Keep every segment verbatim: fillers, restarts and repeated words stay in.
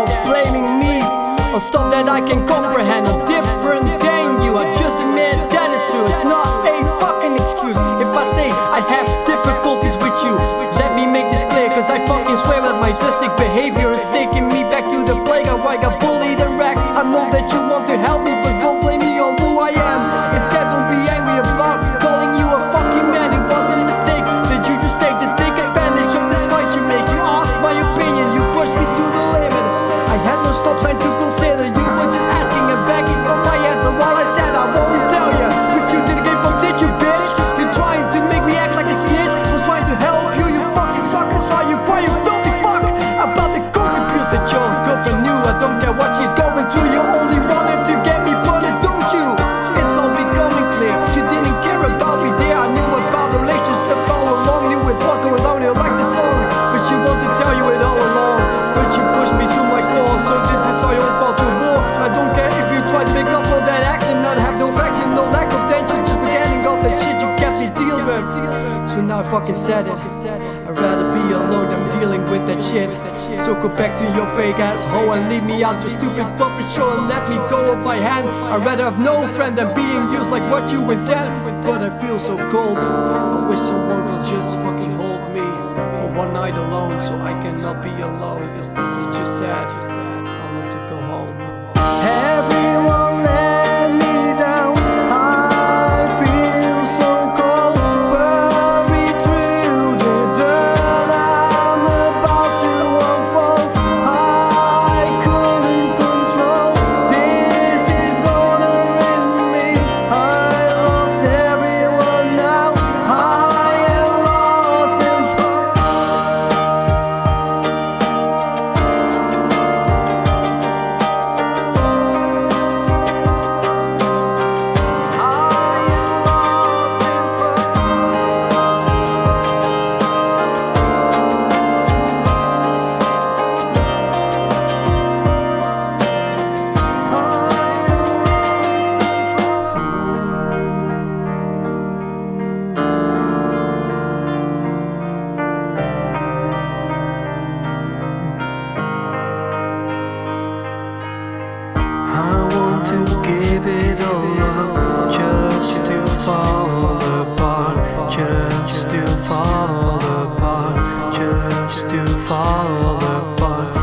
or blaming me on stuff that I can comprehend. I'm different than you, I just admit that it's true. It's not a fucking excuse if I say I have difficulties with you. Let me make this clear, cause I fucking swear that my drastic behavior is taking me back to the playground where I got bullied and wrecked. I know that you want to help me, but don't blame me on who I am. Instead don't be angry about calling you a fucking man. It wasn't a mistake that you just take to take advantage of this fight you make. You ask my opinion, you push me to the limit. I had no stop sign to consider. You were just asking and begging for my answer while I said I won't tell you. But you didn't give up, did you, bitch? You're trying to make me act like a snitch. I was trying to help you, you fucking sucker. Saw you cry, you filthy fuck, about the coke abuse that your girlfriend knew. I don't care what she's going through, you only wanted to get me punished, don't you? It's all becoming clear, you didn't care about me, dear. I knew about the relationship all along, knew it was going on, you like the song. But she wanted to tell you it all along, but you pushed me to my core. So this is all your fault, you bore. I don't care if you try to make up for that action, not have no faction, no lack of tension, just forgetting all that shit you kept me dealing with. So now I fucking said it, I'd rather be alone than dealing with that shit. So go back to your fake asshole and leave me out your stupid puppet show and let me go of my hand. I'd rather have no friend than being used like what you intend. But I feel so cold, I wish someone could just fucking hold me for one night alone, so I cannot be alone, cause this is just sad. I want to go home. Everyone let me down, I feel so cold. Worry through the dirt, I'm about to unfold. I couldn't control this disorder in me. I lost everyone now, I am lost and found. I am lost and found. I want to give it all up, just to fall apart, just to fall apart, just to fall apart. I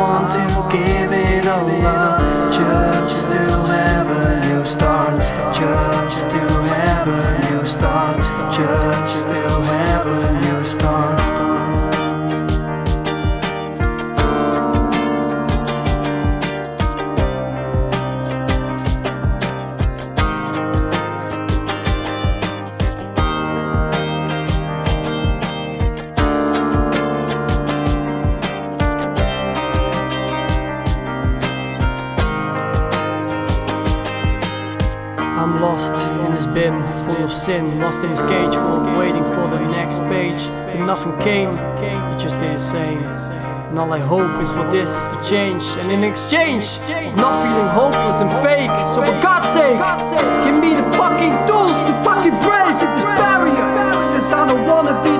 want to give it all up, just to have a new start, just to have a new start, just to have a new start. I'm lost in this bin full of sin, lost in this cage full of waiting for the next page. But nothing came, it just did the same. And all I hope is for this to change, and in exchange of not feeling hopeless and fake. So for God's sake, give me the fucking tools to fucking break this barrier, cause I don't wanna be